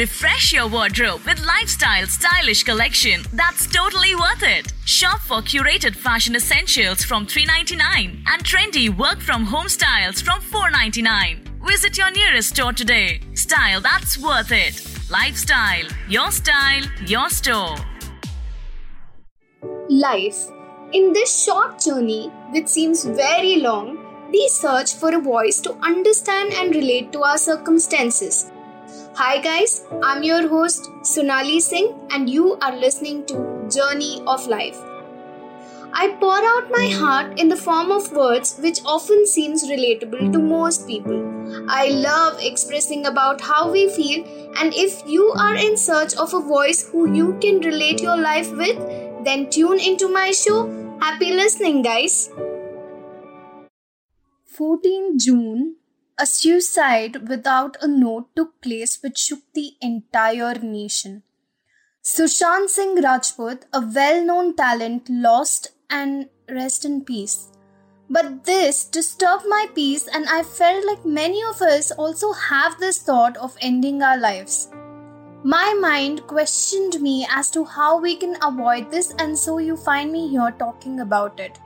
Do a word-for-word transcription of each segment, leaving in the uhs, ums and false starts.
Refresh your wardrobe with lifestyle stylish collection that's totally worth it. Shop for curated fashion essentials from three ninety-nine and trendy work from home styles from four ninety-nine. Visit your nearest store today. Style that's worth it. Lifestyle, your style, your store. Life. In this short journey, which seems very long, we search for a voice to understand and relate to our circumstances. Hi guys, I'm your host Sunali Singh and you are listening to Journey of Life. I pour out my heart in the form of words which often seems relatable to most people. I love expressing about how we feel, and if you are in search of a voice who you can relate your life with, then tune into my show. Happy listening guys. fourteenth of June, a suicide without a note took place which shook the entire nation. Sushant Singh Rajput, a well-known talent, lost and rest in peace. But this disturbed my peace, and I felt like many of us also have this thought of ending our lives. My mind questioned me as to how we can avoid this, and so you find me here talking about it.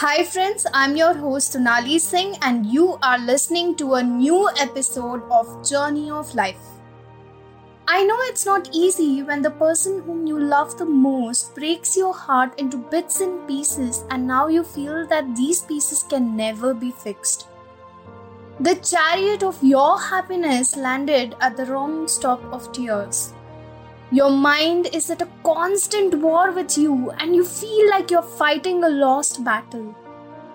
Hi friends, I'm your host Sonali Singh and you are listening to a new episode of Journey of Life. I know it's not easy when the person whom you love the most breaks your heart into bits and pieces, and now you feel that these pieces can never be fixed. The chariot of your happiness landed at the wrong stop of tears. Your mind is at a constant war with you and you feel like you're fighting a lost battle.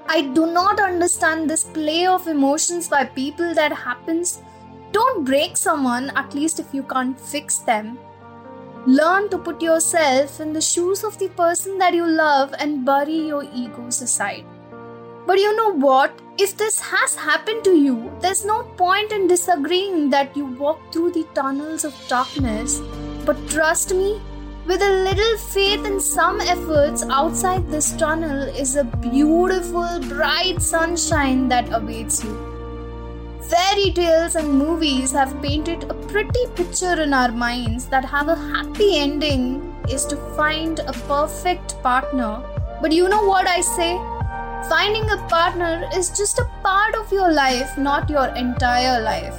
I do not understand this play of emotions by people that happens. Don't break someone, at least if you can't fix them. Learn to put yourself in the shoes of the person that you love and bury your egos aside. But you know what? If this has happened to you, there's no point in disagreeing that you walk through the tunnels of darkness. But trust me, with a little faith and some efforts, outside this tunnel is a beautiful, bright sunshine that awaits you. Fairy tales and movies have painted a pretty picture in our minds that have a happy ending is to find a perfect partner. But you know what I say? Finding a partner is just a part of your life, not your entire life.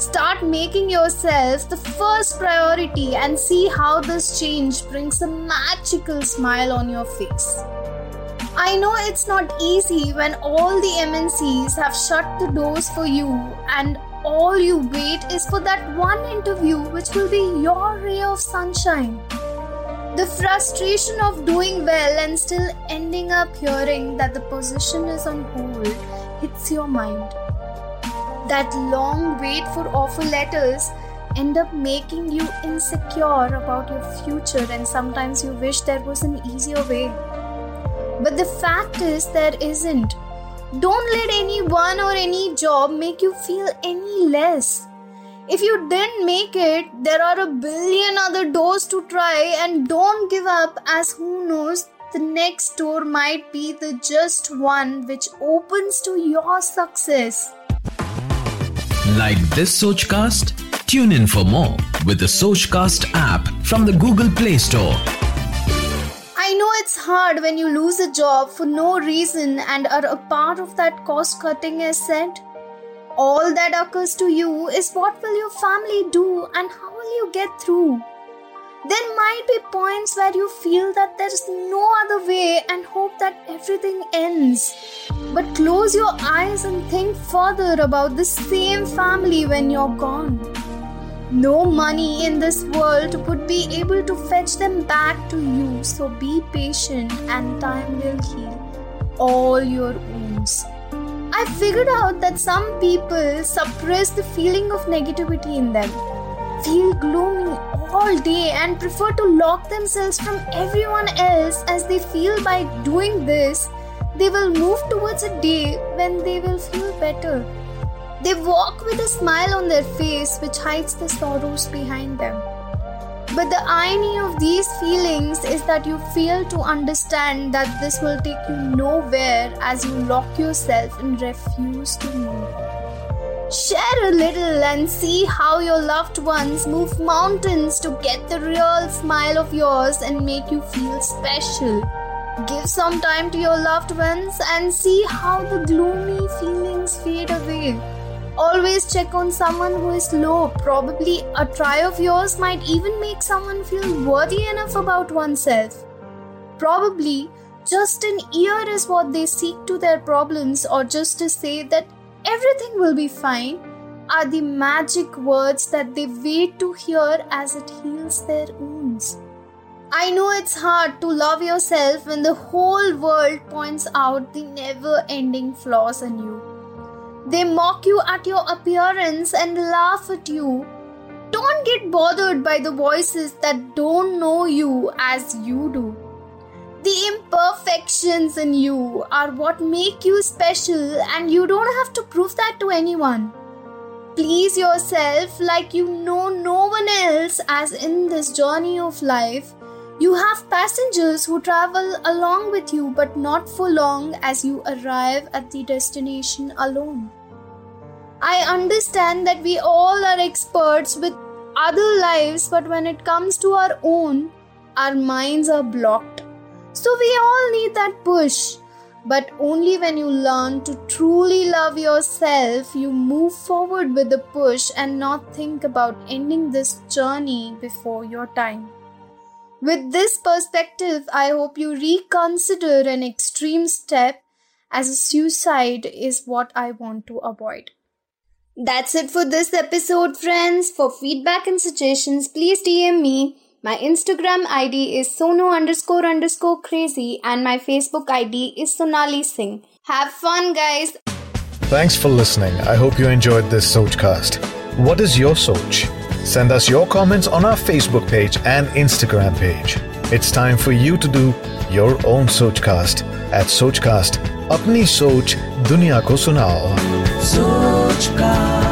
Start making yourself the first priority and see how this change brings a magical smile on your face. I know it's not easy when all the M N Cs have shut the doors for you and all you wait is for that one interview which will be your ray of sunshine. The frustration of doing well and still ending up hearing that the position is on hold hits your mind. That long wait for offer letters end up making you insecure about your future, and sometimes you wish there was an easier way. But the fact is there isn't. Don't let anyone or any job make you feel any less. If you didn't make it, there are a billion other doors to try, and don't give up, as who knows, the next door might be the just one which opens to your success. Like this Sochcast? Tune in for more with the Sochcast app from the Google Play Store. I know it's hard when you lose a job for no reason and are a part of that cost-cutting asset. All that occurs to you is what will your family do and how will you get through. There might be points where you feel that there is no other way and hope that everything ends. But close your eyes and think further about the same family when you're gone. No money in this world would be able to fetch them back to you, so be patient and time will heal all your wounds. I figured out that some people suppress the feeling of negativity in them, feel gloomy all day and prefer to lock themselves from everyone else, as they feel by doing this, they will move towards a day when they will feel better. They walk with a smile on their face which hides the sorrows behind them. But the irony of these feelings is that you fail to understand that this will take you nowhere, as you lock yourself and refuse to move. Share a little and see how your loved ones move mountains to get the real smile of yours and make you feel special. Give some time to your loved ones and see how the gloomy feelings fade away. Always check on someone who is low. Probably a try of yours might even make someone feel worthy enough about oneself. Probably just an ear is what they seek to their problems, or just to say that everything will be fine are the magic words that they wait to hear as it heals their wounds. I know it's hard to love yourself when the whole world points out the never-ending flaws in you. They mock you at your appearance and laugh at you. Don't get bothered by the voices that don't know you as you do. The imperfections in you are what make you special, and you don't have to prove that to anyone. Please yourself like you know no one else, as in this journey of life. You have passengers who travel along with you, but not for long, as you arrive at the destination alone. I understand that we all are experts with other lives, but when it comes to our own, our minds are blocked. So we all need that push. But only when you learn to truly love yourself, you move forward with the push and not think about ending this journey before your time. With this perspective, I hope you reconsider an extreme step, as a suicide is what I want to avoid. That's it for this episode, friends. For feedback and suggestions, please D M me. My Instagram I D is Sonu underscore underscore crazy, and my Facebook I D is Sonali Singh. Have fun, guys. Thanks for listening. I hope you enjoyed this Sochcast. What is your Soch? Send us your comments on our Facebook page and Instagram page. It's time for you to do your own Sochcast at Sochcast. Apni Soch Duniya Ko Sunao. Sochcast.